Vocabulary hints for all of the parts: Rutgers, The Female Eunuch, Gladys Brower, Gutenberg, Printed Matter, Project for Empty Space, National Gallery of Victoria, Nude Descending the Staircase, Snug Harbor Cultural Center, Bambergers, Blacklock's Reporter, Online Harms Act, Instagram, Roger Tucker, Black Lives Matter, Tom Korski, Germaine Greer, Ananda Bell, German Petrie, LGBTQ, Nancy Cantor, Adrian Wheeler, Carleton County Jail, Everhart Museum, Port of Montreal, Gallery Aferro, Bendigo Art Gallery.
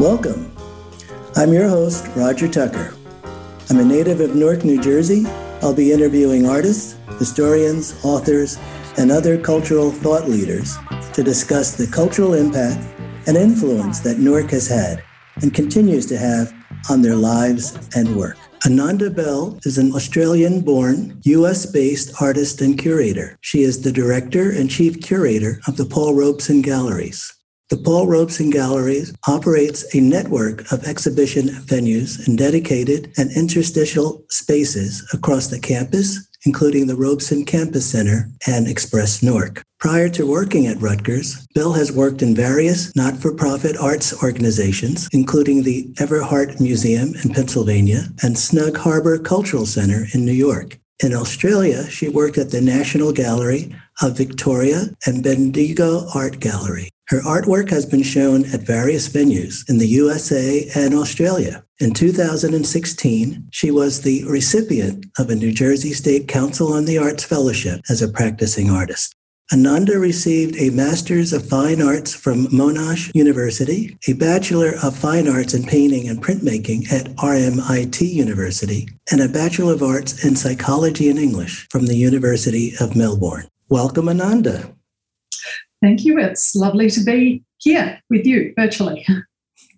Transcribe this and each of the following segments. Welcome. I'm your host, Roger Tucker. I'm a native of Newark, New Jersey. I'll be interviewing artists, historians, authors, and other cultural thought leaders to discuss the cultural impact and influence that Newark has had and continues to have on their lives and work. Ananda Bell is an Australian-born, US-based artist and curator. She is the director and chief curator of the Paul Robeson Galleries. The Paul Robeson Galleries operates a network of exhibition venues and dedicated and interstitial spaces across the campus, including the Robeson Campus Center and Express Newark. Prior to working at Rutgers, Bell has worked in various not-for-profit arts organizations, including the Everhart Museum in Pennsylvania and Snug Harbor Cultural Center in New York. In Australia, she worked at the National Gallery of Victoria and Bendigo Art Gallery. Her artwork has been shown at various venues in the USA and Australia. In 2016, she was the recipient of a New Jersey State Council on the Arts Fellowship as a practicing artist. Ananda received a Master's of Fine Arts from Monash University, a Bachelor of Fine Arts in Painting and Printmaking at RMIT University, and a Bachelor of Arts in Psychology and English from the University of Melbourne. Welcome, Ananda. Thank you. It's lovely to be here with you virtually.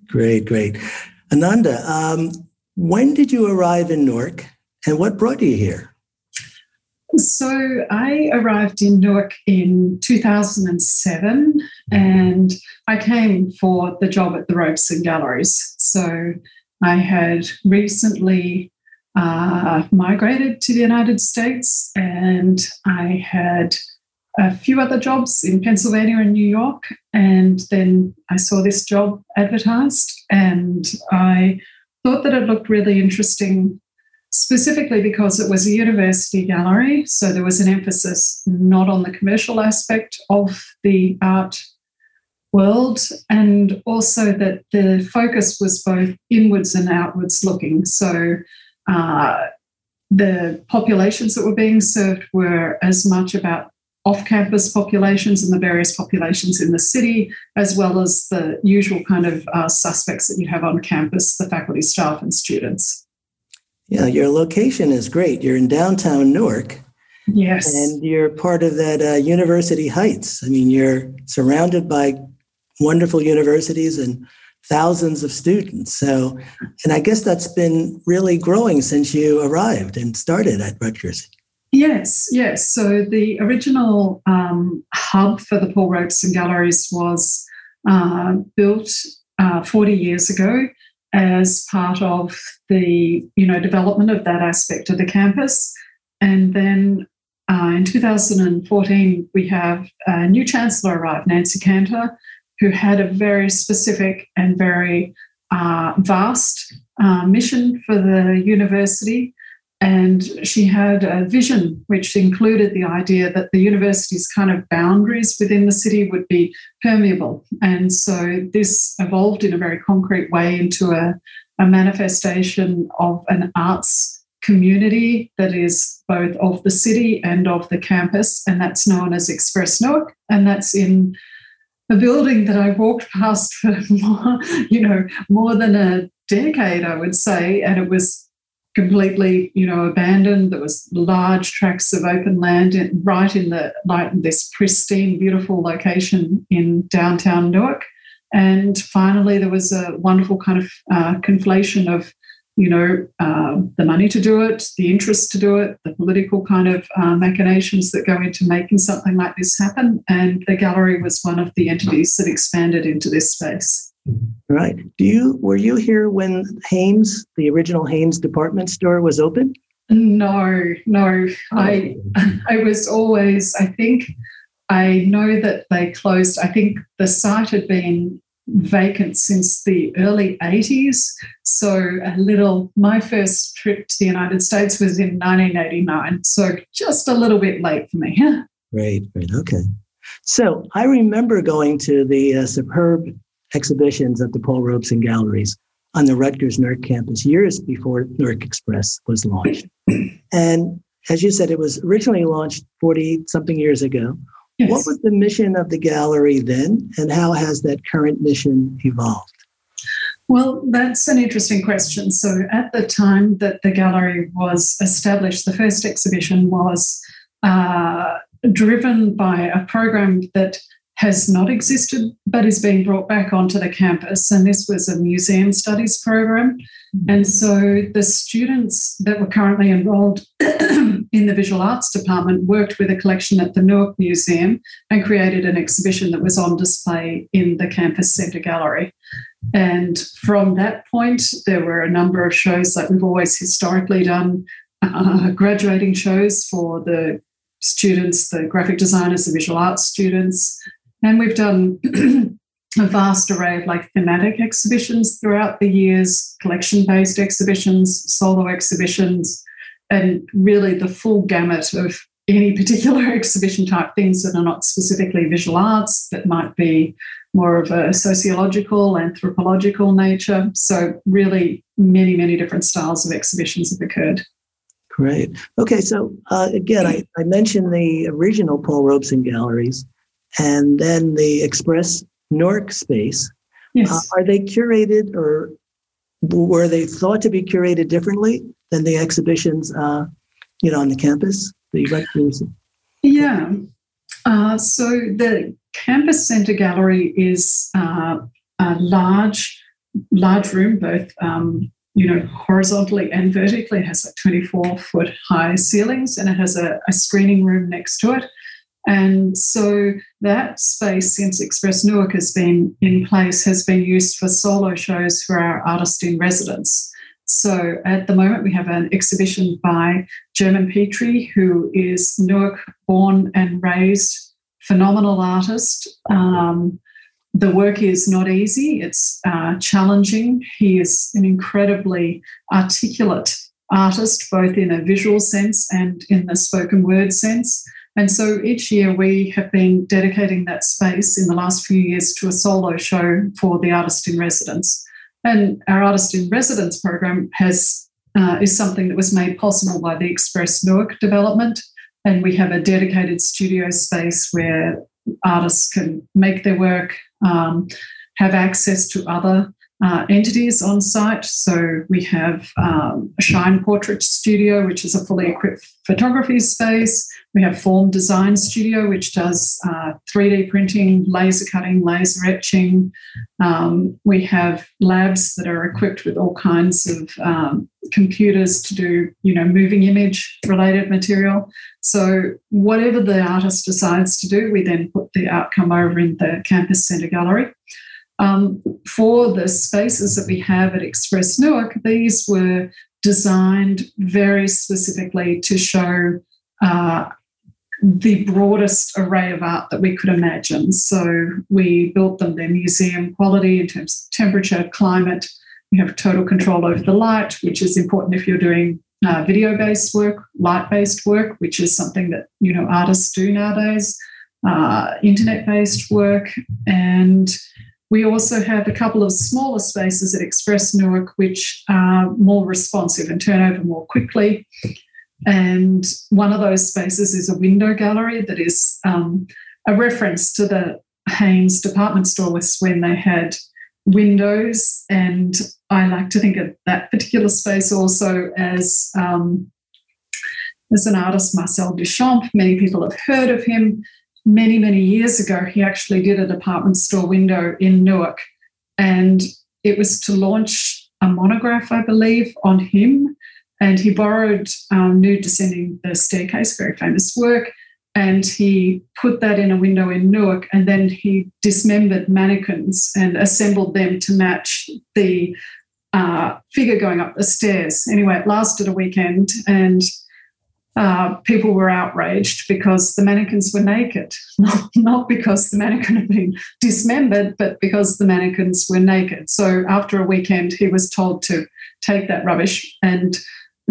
Great. Ananda, when did you arrive in Newark and what brought you here? So I arrived in Newark in 2007 and I came for the job at the Robeson Galleries. So I had recently migrated to the United States and I had a few other jobs in Pennsylvania and New York, and then I saw this job advertised and I thought that it looked really interesting, specifically because it was a university gallery, so there was an emphasis not on the commercial aspect of the art world, and also that the focus was both inwards and outwards looking. So the populations that were being served were as much about off-campus populations and the various populations in the city, as well as the usual kind of suspects that you have on campus, the faculty, staff, and students. Yeah, your location is great. You're in downtown Newark. Yes. And you're part of that University Heights. I mean, you're surrounded by wonderful universities and thousands of students. So, and I guess that's been really growing since you arrived and started at Rutgers. Yes. So the original hub for the Paul Robeson Galleries was built 40 years ago as part of the development of that aspect of the campus. And then in 2014, we have a new chancellor arrive, Nancy Cantor, who had a very specific and very vast mission for the university. And she had a vision which included the idea that the university's kind of boundaries within the city would be permeable. And so this evolved in a very concrete way into a manifestation of an arts community that is both of the city and of the campus. And that's known as Express Newark. And that's in a building that I walked past for more than a decade, I would say. And it was completely, abandoned. There was large tracts of open land right in the this pristine, beautiful location in downtown Newark. And finally, there was a wonderful kind of conflation of, the money to do it, the interest to do it, the political kind of machinations that go into making something like this happen. And the gallery was one of the entities that expanded into this space. Right. Were you here when Haynes, the original Haynes department store, was open? No. I was always, I think, I know that they closed. I think the site had been vacant since the early 80s. So my first trip to the United States was in 1989. So just a little bit late for me. Great. Okay. So I remember going to the superb exhibitions at the Paul Robeson Galleries on the Rutgers Newark campus years before Newark Express was launched. And as you said, it was originally launched 40-something years ago. Yes. What was the mission of the gallery then, and how has that current mission evolved? Well, that's an interesting question. So at the time that the gallery was established, the first exhibition was driven by a program that has not existed but is being brought back onto the campus, and this was a museum studies program. Mm-hmm. And so the students that were currently enrolled in the visual arts department worked with a collection at the Newark Museum and created an exhibition that was on display in the campus centre gallery. And from that point, there were a number of shows that we've always historically done, graduating shows for the students, the graphic designers, the visual arts students. And we've done a vast array of like thematic exhibitions throughout the years, collection-based exhibitions, solo exhibitions, and really the full gamut of any particular exhibition type things that are not specifically visual arts, that might be more of a sociological, anthropological nature. So really many, many different styles of exhibitions have occurred. Great. Okay, so again, I mentioned the original Paul Robeson Galleries and then the Express Newark space. Yes. Are they curated, or were they thought to be curated differently than the exhibitions on the campus? The Rutgers? Yeah. So the Campus Centre Gallery is a large room, both horizontally and vertically. It has like 24-foot high ceilings, and it has a screening room next to it. And so that space, since Express Newark has been in place, has been used for solo shows for our artist in residence. So at the moment we have an exhibition by German Petrie, who is Newark-born and raised, phenomenal artist. The work is not easy. It's challenging. He is an incredibly articulate artist, both in a visual sense and in the spoken word sense. And so each year we have been dedicating that space in the last few years to a solo show for the artist in residence. And our artist in residence program is something that was made possible by the Express Newark development. And we have a dedicated studio space where artists can make their work, have access to other entities on site. So we have a Shine Portrait Studio, which is a fully equipped photography space. We have Form Design Studio, which does 3D printing, laser cutting, laser etching. We have labs that are equipped with all kinds of computers to do, moving image related material. So whatever the artist decides to do, we then put the outcome over in the Campus Centre Gallery. For the spaces that we have at Express Newark, these were designed very specifically to show the broadest array of art that we could imagine. So we built them, their museum quality in terms of temperature, climate. We have total control over the light, which is important if you're doing video-based work, light-based work, which is something that, artists do nowadays, internet-based work. And we also have a couple of smaller spaces at Express Newark which are more responsive and turn over more quickly. And one of those spaces is a window gallery that is a reference to the Haynes department store when they had windows. And I like to think of that particular space also as an artist, Marcel Duchamp. Many people have heard of him. Many, many years ago, he actually did a department store window in Newark, and it was to launch a monograph, I believe, on him. And he borrowed Nude Descending the Staircase, very famous work, and he put that in a window in Newark, and then he dismembered mannequins and assembled them to match the figure going up the stairs. Anyway, it lasted a weekend, and people were outraged because the mannequins were naked, not because the mannequin had been dismembered, but because the mannequins were naked. So after a weekend, he was told to take that rubbish and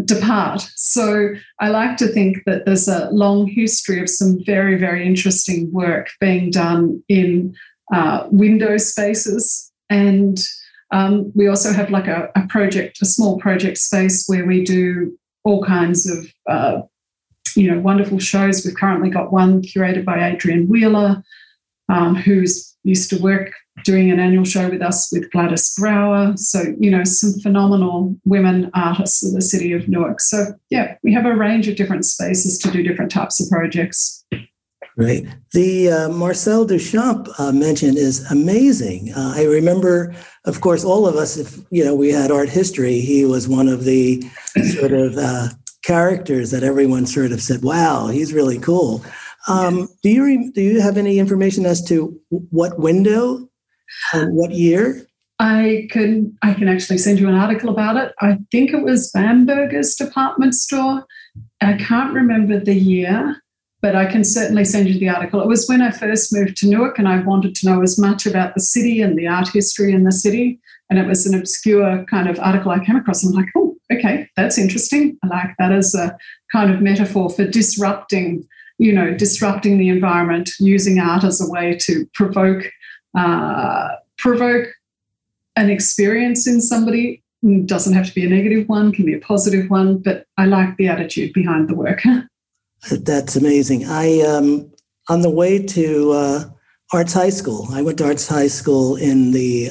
depart. So I like to think that there's a long history of some very, very interesting work being done in window spaces. And we also have like a small project space where we do all kinds of wonderful shows. We've currently got one curated by Adrian Wheeler, who's used to work doing an annual show with us with Gladys Brower. So, you know, some phenomenal women artists of the city of Newark. So, yeah, we have a range of different spaces to do different types of projects. Great. The Marcel Duchamp mention is amazing. I remember, of course, all of us, if you know, we had art history, he was one of the sort of characters that everyone sort of said, wow, he's really cool. Do you have any information as to what window and what year? I can actually send you an article about it. I think it was Bambergers department store. I can't remember the year, but I can certainly send you the article. It was when I first moved to Newark and I wanted to know as much about the city and the art history in the city. And it was an obscure kind of article I came across. I'm like, oh, okay, that's interesting. I like that as a kind of metaphor for disrupting the environment, using art as a way to provoke an experience in somebody. It doesn't have to be a negative one, can be a positive one, but I like the attitude behind the work. That's amazing. I, on the way to Arts High School, I went to Arts High School in the,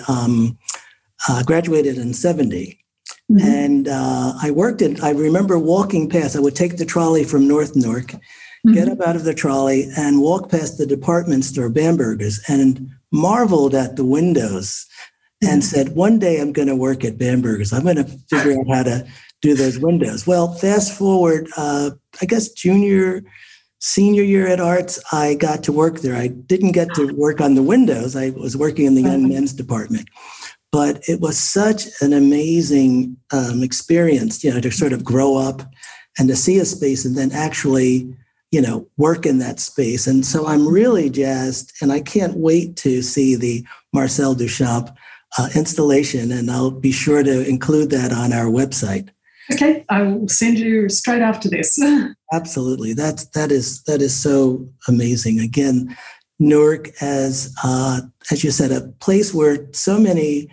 graduated in 70. Mm-hmm. And I remember walking past, I would take the trolley from North Newark, mm-hmm. get up out of the trolley and walk past the department store Bambergers and marveled at the windows mm-hmm. and said, one day I'm going to work at Bambergers. I'm going to figure out how to do those windows. Well, fast forward, I guess junior, senior year at Arts, I got to work there. I didn't get to work on the windows. I was working in the young men's department. But it was such an amazing experience, you know, to sort of grow up and to see a space and then actually, you know, work in that space. And so I'm really jazzed and I can't wait to see the Marcel Duchamp installation, and I'll be sure to include that on our website. Okay, I will send you straight after this. Absolutely. That is so amazing. Again, Newark as you said, a place where so many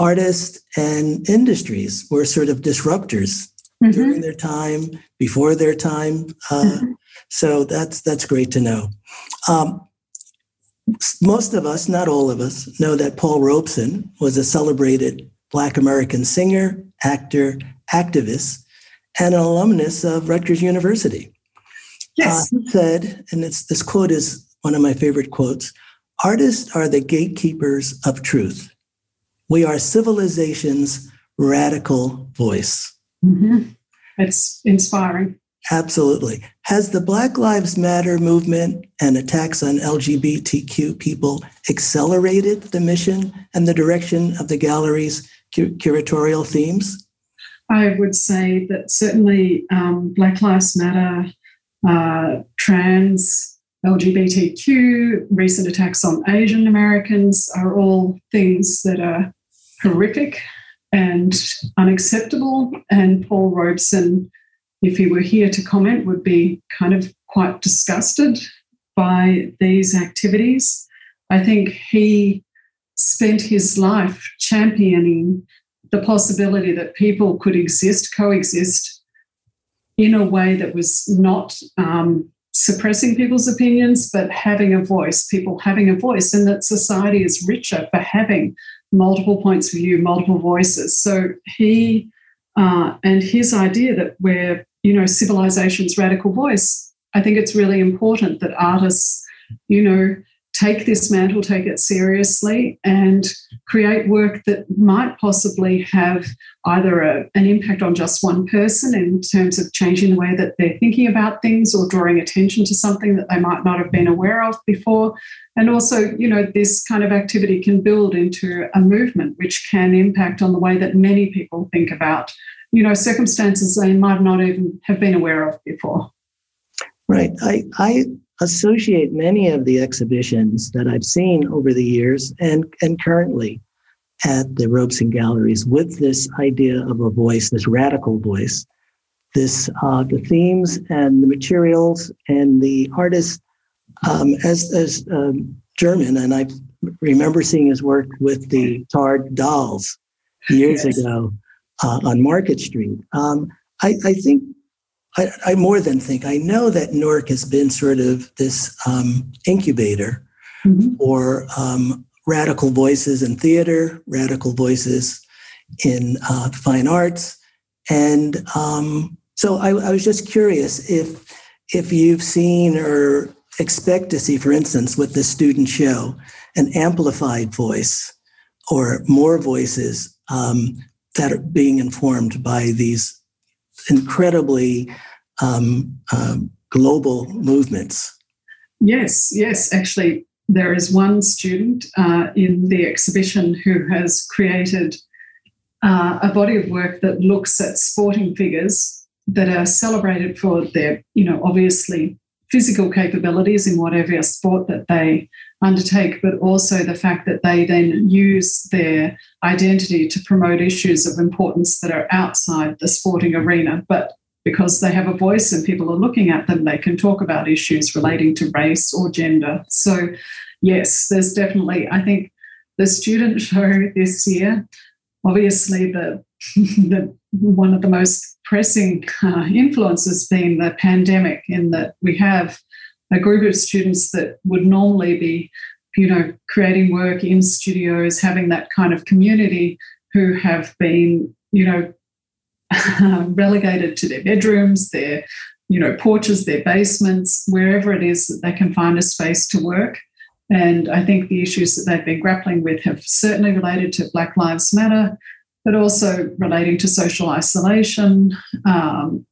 artists and industries were sort of disruptors mm-hmm. during their time, before their time. Mm-hmm. So that's great to know. Most of us, not all of us, know that Paul Robeson was a celebrated Black American singer, actor, activist, and an alumnus of Rutgers University. Yes. He said, and this quote is one of my favorite quotes, "Artists are the gatekeepers of truth. We are civilization's radical voice." Mm-hmm. It's inspiring. Absolutely. Has the Black Lives Matter movement and attacks on LGBTQ people accelerated the mission and the direction of the gallery's curatorial themes? I would say that certainly Black Lives Matter, trans, LGBTQ, recent attacks on Asian Americans are all things that are horrific and unacceptable. And Paul Robeson, if he were here to comment, would be kind of quite disgusted by these activities. I think he spent his life championing the possibility that people could coexist in a way that was not suppressing people's opinions, but having a voice, people having a voice, and that society is richer for having multiple points of view, multiple voices. So he and his idea that we're, you know, civilization's radical voice, I think it's really important that artists, you know, take this mantle, take it seriously and create work that might possibly have either an impact on just one person in terms of changing the way that they're thinking about things or drawing attention to something that they might not have been aware of before. And also, you know, this kind of activity can build into a movement which can impact on the way that many people think about, you know, circumstances they might not even have been aware of before. Right. I associate many of the exhibitions that I've seen over the years and currently at the Robeson Galleries with this idea of a voice, this radical voice, this the themes and the materials and the artists. As German, and I remember seeing his work with the tarred dolls years yes. ago on Market Street. I know that Newark has been sort of this incubator mm-hmm. or radical voices in theater, radical voices in the fine arts. And so I was just curious if you've seen or expect to see, for instance, with this student show, an amplified voice or more voices that are being informed by these incredibly global movements. Yes. Actually, there is one student in the exhibition who has created a body of work that looks at sporting figures that are celebrated for their, obviously physical capabilities in whatever sport that they undertake, but also the fact that they then use their identity to promote issues of importance that are outside the sporting arena. But because they have a voice and people are looking at them, they can talk about issues relating to race or gender. So, yes, there's definitely, I think, the student show this year, obviously the one of the most pressing influences being the pandemic, in that we have a group of students that would normally be, creating work in studios, having that kind of community, who have been, relegated to their bedrooms, their, porches, their basements, wherever it is that they can find a space to work. And I think the issues that they've been grappling with have certainly related to Black Lives Matter, but also relating to social isolation,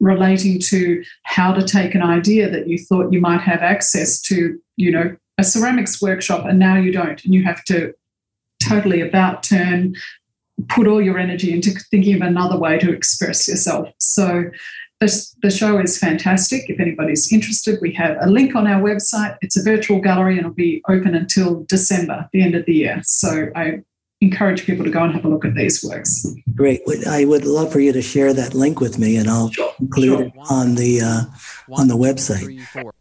relating to how to take an idea that you thought you might have access to, a ceramics workshop, and now you don't, and you have to totally about turn, put all your energy into thinking of another way to express yourself. So the show is fantastic. If anybody's interested, we have a link on our website. It's a virtual gallery and it'll be open until December, the end of the year. So I encourage people to go and have a look at these works. Great. I would love for you to share that link with me, and I'll include it on the website. 3, 4.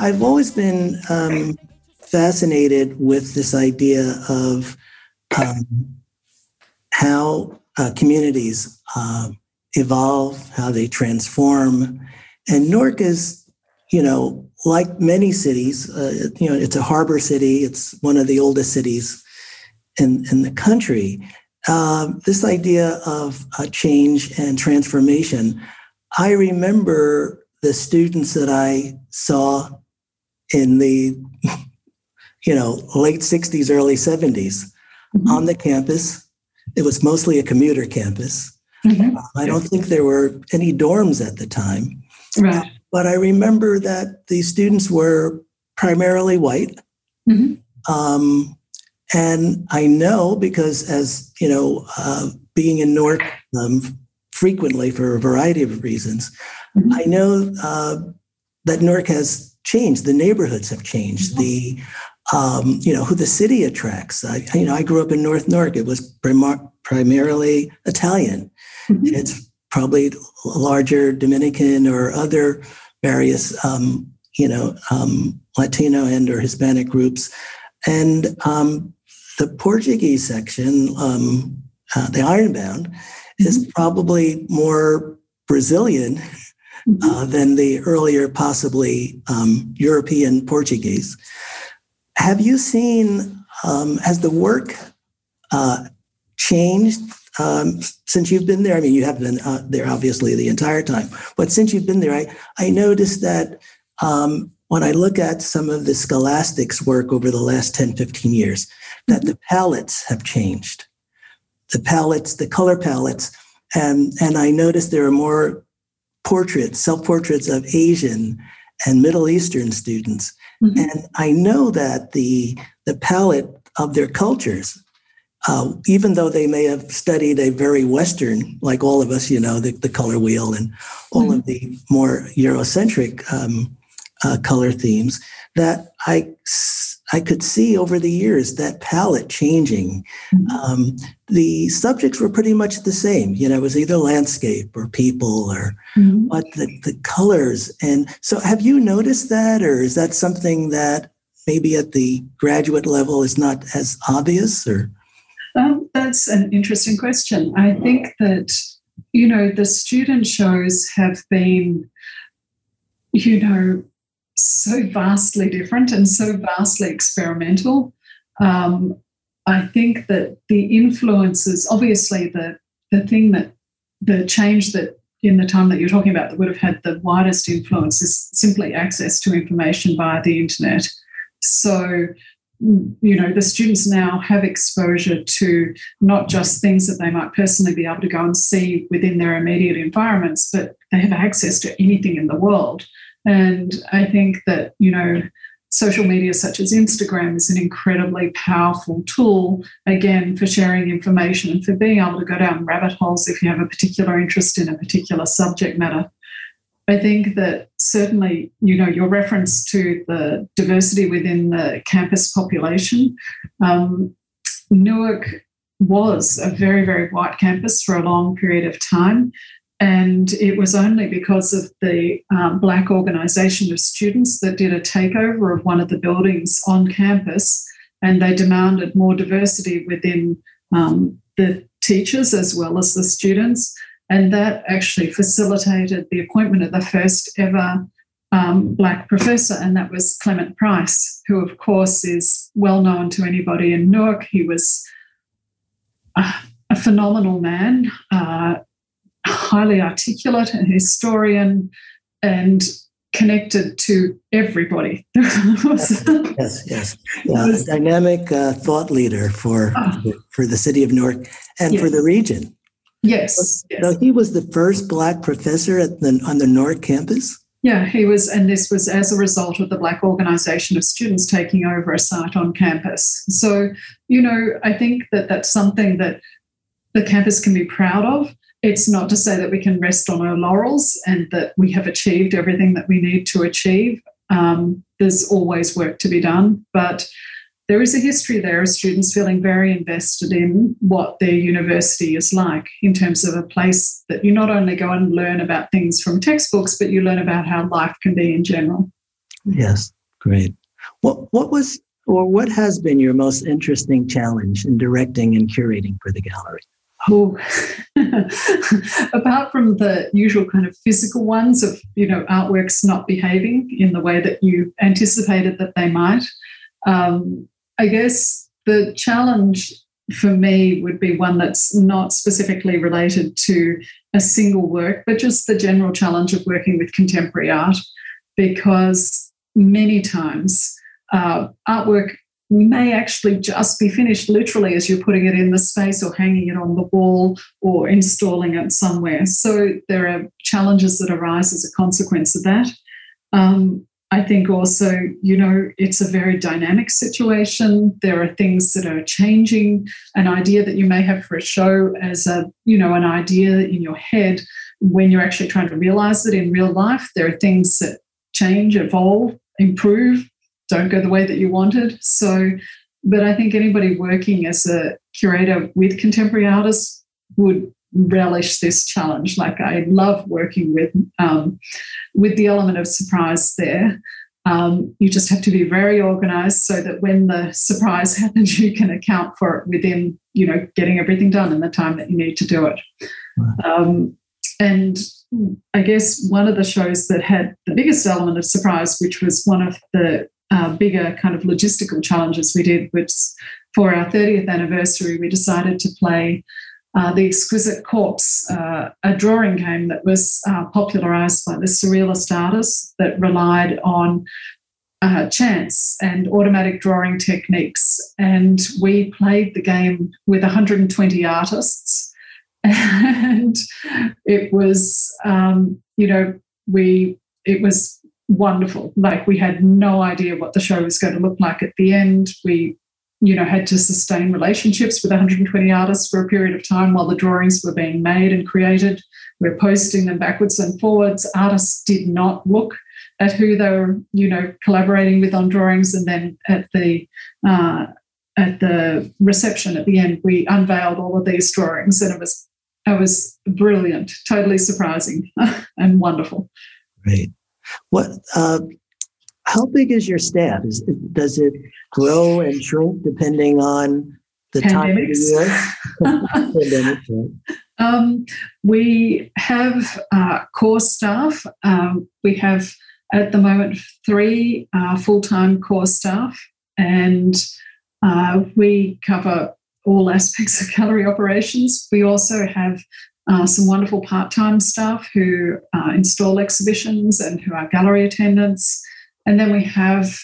I've always been fascinated with this idea of how communities evolve, how they transform. And Newark is, like many cities, it's a harbor city. It's one of the oldest cities in the country. This idea of change and transformation, I remember the students that I saw in the, late 60s, early 70s mm-hmm. on the campus. It was mostly a commuter campus. Mm-hmm. I don't think there were any dorms at the time. Right. But I remember that the students were primarily white. Mm-hmm. And I know because as, being in Newark frequently for a variety of reasons, mm-hmm. I know that Newark has changed. The neighborhoods have changed. Mm-hmm. The, who the city attracts. I grew up in North Newark. It was primarily Italian. Mm-hmm. And it's probably larger Dominican or other various, Latino and or Hispanic groups. And the Portuguese section, the Ironbound, mm-hmm. is probably more Brazilian than the earlier, possibly European Portuguese. Have you seen, has the work changed since you've been there? I mean, you have been there obviously the entire time, but since you've been there, I noticed that when I look at some of the scholastics work over the last 10, 15 years, that the palettes have changed. The palettes, the color palettes, and I noticed there are more portraits, self-portraits of Asian and Middle Eastern students. Mm-hmm. And I know that the palette of their cultures, even though they may have studied a very Western, like all of us, the color wheel and all mm-hmm. of the more Eurocentric color themes that I could see over the years that palette changing. The subjects were pretty much the same. You know, it was either landscape or people or but the colors. And so have you noticed that, or is that something that maybe at the graduate level is not as obvious? Or that's an interesting question. I think that, you know, the student shows have been, you know, so vastly different and so vastly experimental. I think that the influences, obviously the thing that, the change that in the time that you're talking about that would have had the widest influence is simply access to information via the internet. So, you know, the students now have exposure to not just things that they might personally be able to go and see within their immediate environments, but they have access to anything in the world. And I think that, you know, social media such as Instagram is an incredibly powerful tool, again, for sharing information and for being able to go down rabbit holes if you have a particular interest in a particular subject matter. I think that certainly, you know, your reference to the diversity within the campus population, Newark was a very, very white campus for a long period of time. And it was only because of the Black organisation of students that did a takeover of one of the buildings on campus, and they demanded more diversity within the teachers as well as the students. And that actually facilitated the appointment of the first ever Black professor, and that was Clement Price, who, of course, is well known to anybody in Newark. He was a phenomenal man, highly articulate, an historian, and connected to everybody. Yes. A dynamic thought leader for the city of Newark and for the region. Yes. So he was the first Black professor on the Newark campus? Yeah, he was, and this was as a result of the Black organisation of students taking over a site on campus. So, you know, I think that that's something that the campus can be proud of. It's not to say that we can rest on our laurels and that we have achieved everything that we need to achieve. There's always work to be done, but there is a history there of students feeling very invested in what their university is like in terms of a place that you not only go and learn about things from textbooks, but you learn about how life can be in general. Yes, great. What has been your most interesting challenge in directing and curating for the gallery? Oh, apart from the usual kind of physical ones of, you know, artworks not behaving in the way that you anticipated that they might, I guess the challenge for me would be one that's not specifically related to a single work, but just the general challenge of working with contemporary art, because many times artwork may actually just be finished literally as you're putting it in the space or hanging it on the wall or installing it somewhere. So there are challenges that arise as a consequence of that. I think also, you know, it's a very dynamic situation. There are things that are changing. An idea that you may have for a show as a, you know, an idea in your head, when you're actually trying to realise it in real life, there are things that change, evolve, improve, don't go the way that you wanted. So, but I think anybody working as a curator with contemporary artists would relish this challenge. Like, I love working with the element of surprise there. You just have to be very organised so that when the surprise happens, you can account for it within, you know, getting everything done in the time that you need to do it. Right. And I guess one of the shows that had the biggest element of surprise, which was one of the bigger kind of logistical challenges we did, which for our 30th anniversary, we decided to play The Exquisite Corpse, a drawing game that was popularised by the surrealist artists that relied on chance and automatic drawing techniques. And we played the game with 120 artists. And it was, it was wonderful. Like, we had no idea what the show was going to look like at the end. We had to sustain relationships with 120 artists for a period of time while the drawings were being made and created. We're posting them backwards and forwards. Artists did not look at who they were, you know, collaborating with on drawings, and then at the reception at the end, we unveiled all of these drawings, and it was brilliant, totally surprising and wonderful. Great. What? How big is your staff? Does it grow and shrink depending on the time of the year? We have core staff. We have at the moment 3 full-time core staff, and we cover all aspects of gallery operations. We also have some wonderful part-time staff who install exhibitions and who are gallery attendants. And then we have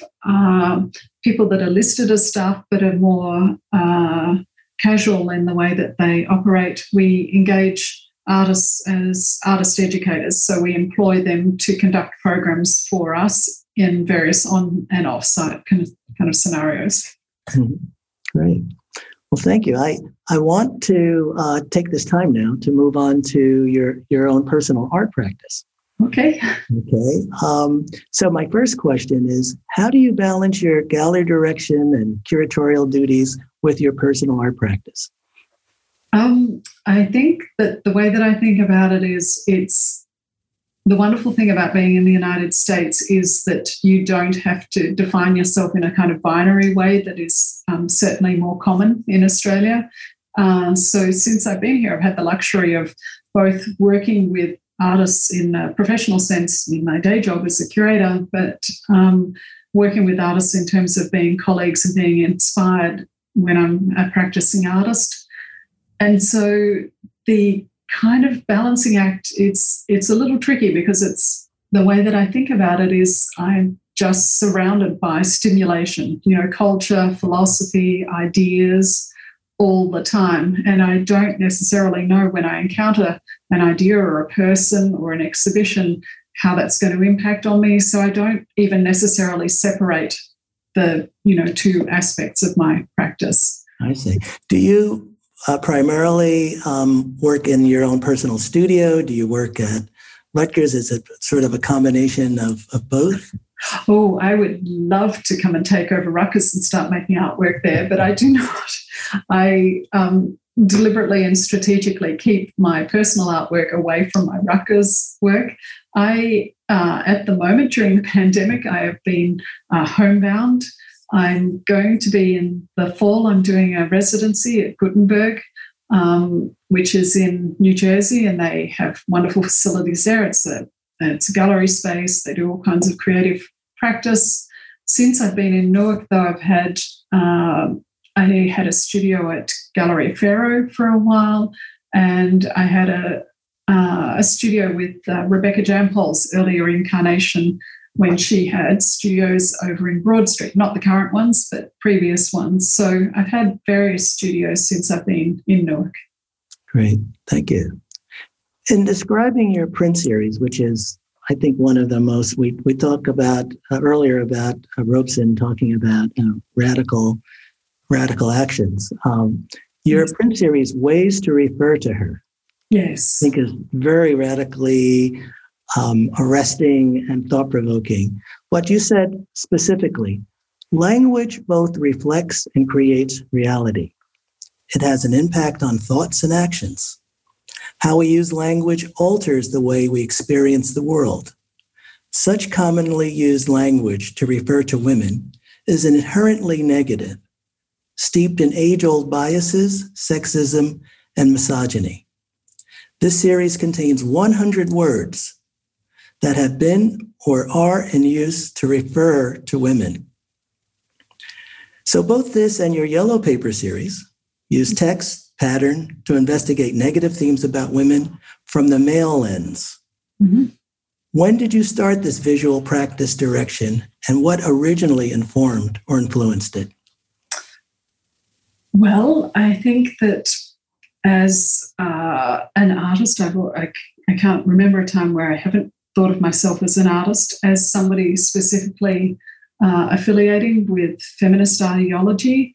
people that are listed as staff but are more casual in the way that they operate. We engage artists as artist educators, so we employ them to conduct programs for us in various on- and off-site kind of scenarios. Great. Well, thank you. I want to take this time now to move on to your own personal art practice. Okay. So my first question is, how do you balance your gallery direction and curatorial duties with your personal art practice? I think that the way that I think about it is, it's the wonderful thing about being in the United States is that you don't have to define yourself in a kind of binary way that is certainly more common in Australia. So since I've been here, I've had the luxury of both working with artists in a professional sense in my day job as a curator, but working with artists in terms of being colleagues and being inspired when I'm a practicing artist. And so the kind of balancing act, it's a little tricky, because it's the way that I think about it is I'm just surrounded by stimulation, you know, culture, philosophy, ideas all the time. And I don't necessarily know when I encounter an idea or a person or an exhibition how that's going to impact on me. So I don't even necessarily separate the, you know, two aspects of my practice. I see. Do you primarily work in your own personal studio? Do you work at Rutgers? Is it sort of a combination of both? Oh, I would love to come and take over Rutgers and start making artwork there, but I do not. I deliberately and strategically keep my personal artwork away from my Rutgers work. I at the moment, during the pandemic, I have been homebound. I'm going to be in the fall, I'm doing a residency at Gutenberg, which is in New Jersey, and they have wonderful facilities there. It's a gallery space. They do all kinds of creative practice. Since I've been in Newark, though, I had a studio at Gallery Aferro for a while, and I had a studio with Rebecca Jampol's earlier incarnation when she had studios over in Broad Street, not the current ones, but previous ones. So I've had various studios since I've been in Newark. Great. Thank you. In describing your print series, which is, I think, one of the most, we talked about earlier about Robeson talking about radical actions. Your print series, Ways to Refer to Her, yes, I think is very radically arresting and thought-provoking. What you said specifically, language both reflects and creates reality. It has an impact on thoughts and actions. How we use language alters the way we experience the world. Such commonly used language to refer to women is inherently negative, steeped in age-old biases, sexism, and misogyny. This series contains 100 words that have been or are in use to refer to women. So both this and your Yellow Paper series use text pattern to investigate negative themes about women from the male lens. Mm-hmm. When did you start this visual practice direction, and what originally informed or influenced it? Well, I think that as an artist, I can't remember a time where I haven't thought of myself as an artist, as somebody specifically affiliating with feminist ideology.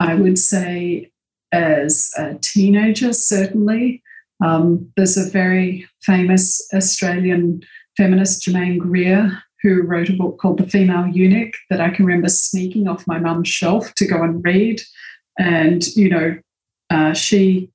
I would say as a teenager, certainly. There's a very famous Australian feminist, Germaine Greer, who wrote a book called The Female Eunuch that I can remember sneaking off my mum's shelf to go and read. And, you know, she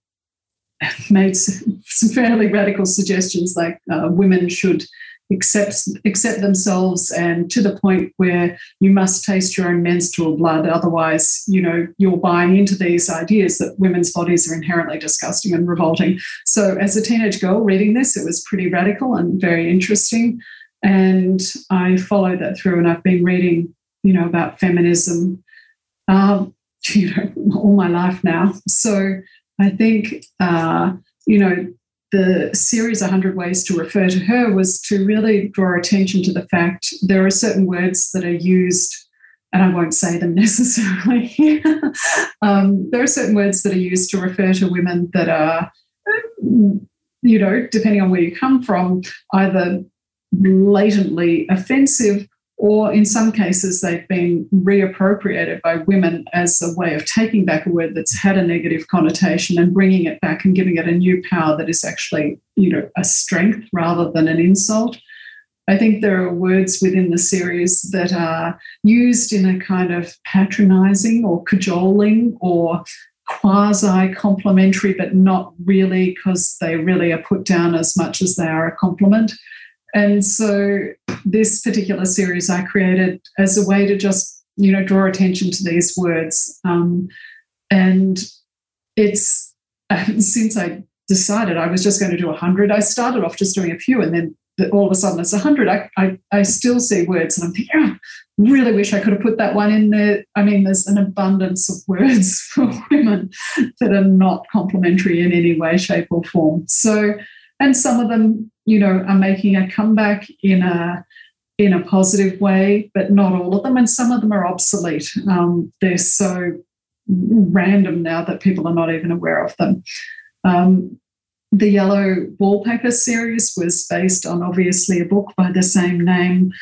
made some fairly radical suggestions, like women should accept themselves, and to the point where you must taste your own menstrual blood. Otherwise, you know, you're buying into these ideas that women's bodies are inherently disgusting and revolting. So as a teenage girl reading this, it was pretty radical and very interesting. And I followed that through, and I've been reading, you know, about feminism, you know, all my life now. So I think, you know, the series 100 Ways to Refer to Her was to really draw attention to the fact there are certain words that are used, and I won't say them necessarily, there are certain words that are used to refer to women that are, you know, depending on where you come from, either blatantly offensive, or in some cases they've been reappropriated by women as a way of taking back a word that's had a negative connotation and bringing it back and giving it a new power that is actually, you know, a strength rather than an insult. I think there are words within the series that are used in a kind of patronising or cajoling or quasi-complimentary, but not really, because they really are put down as much as they are a compliment. And so this particular series I created as a way to just, you know, draw attention to these words. And it's, since I decided I was just going to do 100, I started off just doing a few, and then all of a sudden it's 100. I still see words and I'm thinking, oh, really wish I could have put that one in there. I mean, there's an abundance of words for women that are not complimentary in any way, shape or form. So, and some of them, you know, are making a comeback in a positive way, but not all of them. And some of them are obsolete. They're so random now that people are not even aware of them. The Yellow Wallpaper series was based on, obviously, a book by the same name,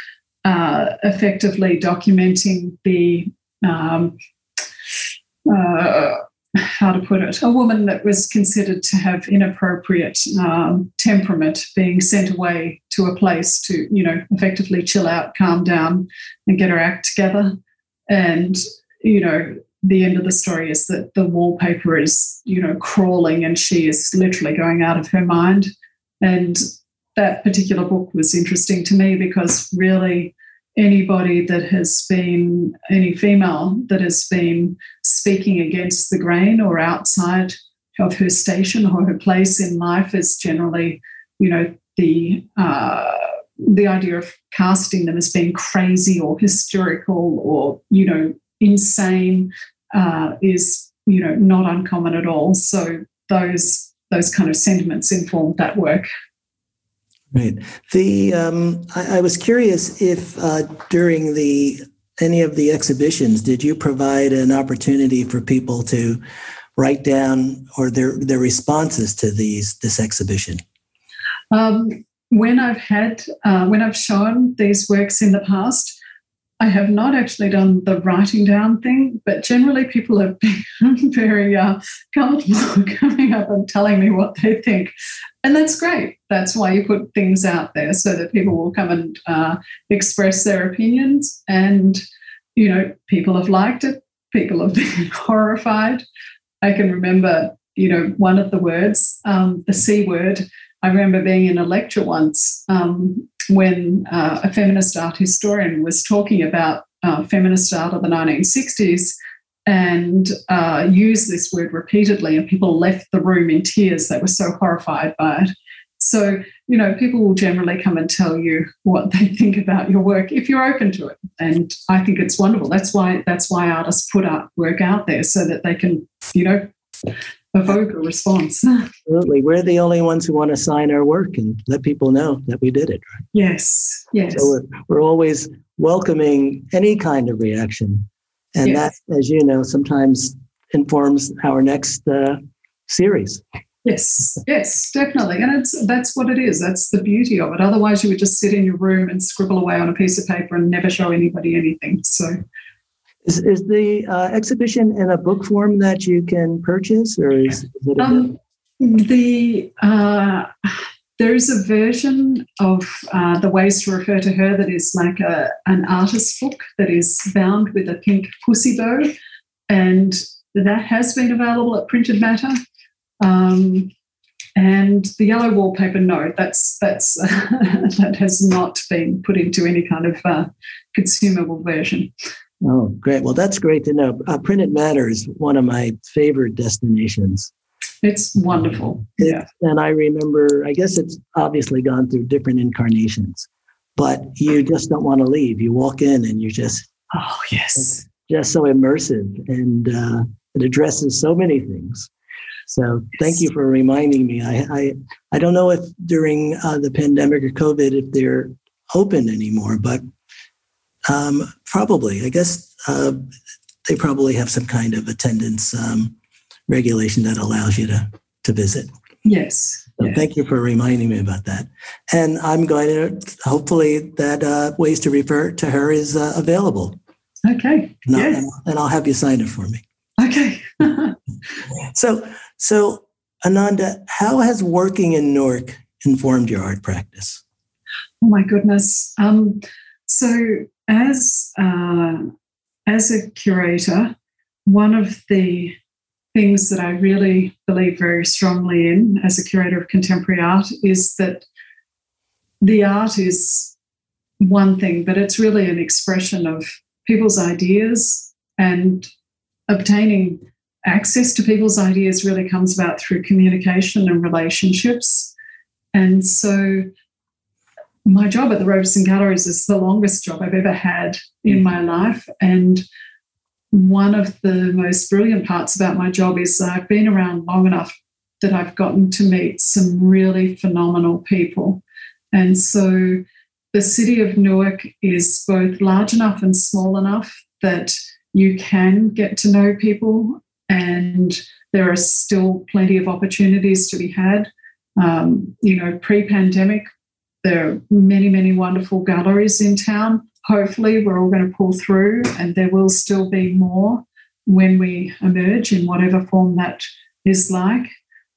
effectively documenting the how to put it, a woman that was considered to have inappropriate temperament being sent away to a place to, you know, effectively chill out, calm down and get her act together. And, you know, the end of the story is that the wallpaper is, you know, crawling and she is literally going out of her mind. And that particular book was interesting to me because really anybody that has been, any female that has been speaking against the grain or outside of her station or her place in life is generally, you know, the idea of casting them as being crazy or hysterical or, you know, insane is, you know, not uncommon at all. So those kind of sentiments informed that work. Right. I was curious if during any of the exhibitions, did you provide an opportunity for people to write down or their responses to this exhibition? When I've shown these works in the past, I have not actually done the writing down thing, but generally people have been very comfortable coming up and telling me what they think. And that's great. That's why you put things out there, so that people will come and express their opinions. And, you know, people have liked it. People have been horrified. I can remember, you know, one of the words, the C word. I remember being in a lecture once when a feminist art historian was talking about feminist art of the 1960s and used this word repeatedly, and people left the room in tears. They were so horrified by it. So, you know, people will generally come and tell you what they think about your work if you're open to it. And I think it's wonderful. That's why artists put work out there, so that they can, you know, evoke a response. Absolutely. We're the only ones who want to sign our work and let people know that we did it. Right? Yes, yes. So we're always welcoming any kind of reaction. And yes, that, as you know, sometimes informs our next series. Yes, yes, definitely. And that's what it is. That's the beauty of it. Otherwise, you would just sit in your room and scribble away on a piece of paper and never show anybody anything. So Is the exhibition in a book form that you can purchase, or is it? The There is a version of the Ways to Refer to Her that is like an artist's book that is bound with a pink pussy bow, and that has been available at Printed Matter. And the Yellow Wallpaper, no, that's that has not been put into any kind of consumable version. Oh, great. Well, that's great to know. Printed Matter is one of my favorite destinations. It's wonderful. And I remember, I guess it's obviously gone through different incarnations, but you just don't want to leave. You walk in and you just, oh, yes. It's just so immersive, and it addresses so many things. So thank you for reminding me. I don't know if during the pandemic or COVID, if they're open anymore, but probably, I guess they probably have some kind of attendance regulation that allows you to visit. Yes. So thank you for reminding me about that. And I'm going to, hopefully that Ways to Refer to Her is available. Okay. And I'll have you sign it for me. Okay. So Ananda, how has working in Newark informed your art practice? Oh my goodness. So as a curator, one of the things that I really believe very strongly in as a curator of contemporary art is that the art is one thing, but it's really an expression of people's ideas, and obtaining access to people's ideas really comes about through communication and relationships. And so my job at the Robeson Galleries is the longest job I've ever had in my life, and one of the most brilliant parts about my job is that I've been around long enough that I've gotten to meet some really phenomenal people. And so the city of Newark is both large enough and small enough that you can get to know people, and there are still plenty of opportunities to be had. Pre-pandemic, there are many, many wonderful galleries in town. Hopefully we're all going to pull through, and there will still be more when we emerge in whatever form that is like.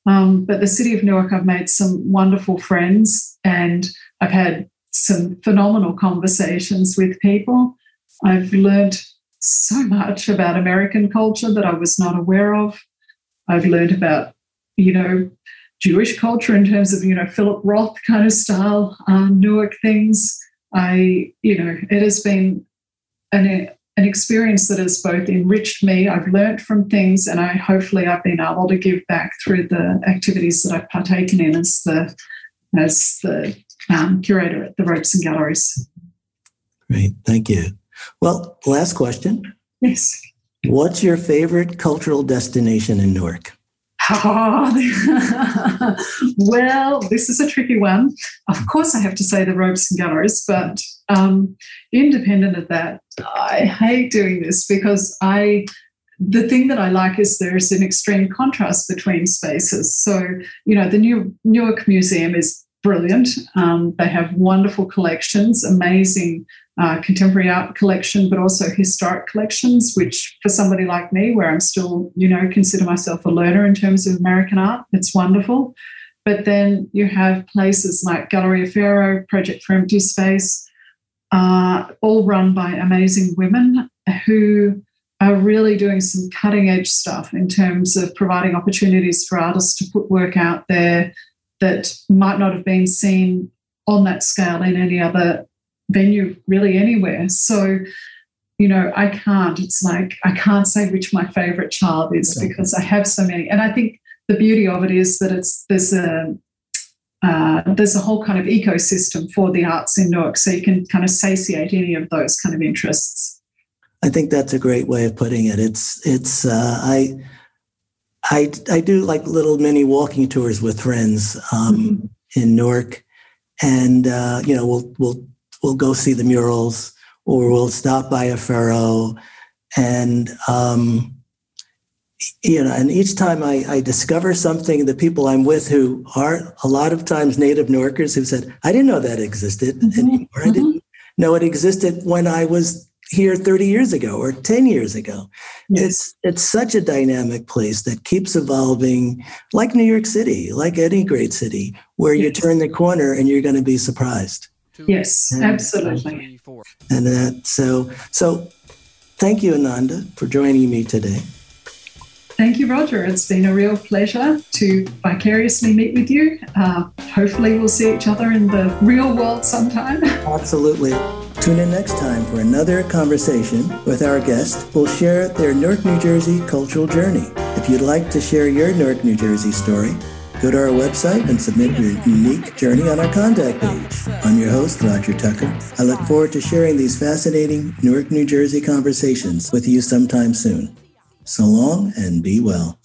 But the city of Newark, I've made some wonderful friends, and I've had some phenomenal conversations with people. I've learned so much about American culture that I was not aware of. I've learned about, Jewish culture in terms of, Philip Roth kind of style Newark things. It has been an experience that has both enriched me. I've learned from things, and I've been able to give back through the activities that I've partaken in as the curator at the Robeson Galleries. Great, thank you. Well, last question. Yes. What's your favorite cultural destination in Newark? Oh, well, this is a tricky one. Of course, I have to say the Robeson Galleries, but independent of that, I hate doing this because the thing that I like is there is an extreme contrast between spaces. So, the Newark Museum is brilliant. They have wonderful collections, amazing contemporary art collection, but also historic collections, which for somebody like me, where I'm still, consider myself a learner in terms of American art, it's wonderful. But then you have places like Gallery Aferro, Project for Empty Space, all run by amazing women who are really doing some cutting-edge stuff in terms of providing opportunities for artists to put work out there that might not have been seen on that scale in any other venue really anywhere. So, I can't say which my favorite child is because I have so many. And I think the beauty of it is that there's a whole kind of ecosystem for the arts in Newark, so you can kind of satiate any of those kind of interests. I think that's a great way of putting it. I do like little mini walking tours with friends in Newark, and we'll go see the murals, or we'll stop by Aferro, and and each time I discover something, the people I'm with, who are a lot of times native Newarkers, who said, I didn't know that existed anymore. I didn't know it existed when I was here 30 years ago or 10 years ago. Yes. It's such a dynamic place that keeps evolving, like New York City, like any great city, where yes. you turn the corner and you're going to be surprised. Yes, and, absolutely. And that, so thank you, Ananda, for joining me today. Thank you, Roger. It's been a real pleasure to vicariously meet with you. Hopefully we'll see each other in the real world sometime. Absolutely. Tune in next time for another conversation with our guest who will share their Newark, New Jersey cultural journey. If you'd like to share your Newark, New Jersey story, go to our website and submit your unique journey on our contact page. I'm your host, Roger Tucker. I look forward to sharing these fascinating Newark, New Jersey conversations with you sometime soon. So long and be well.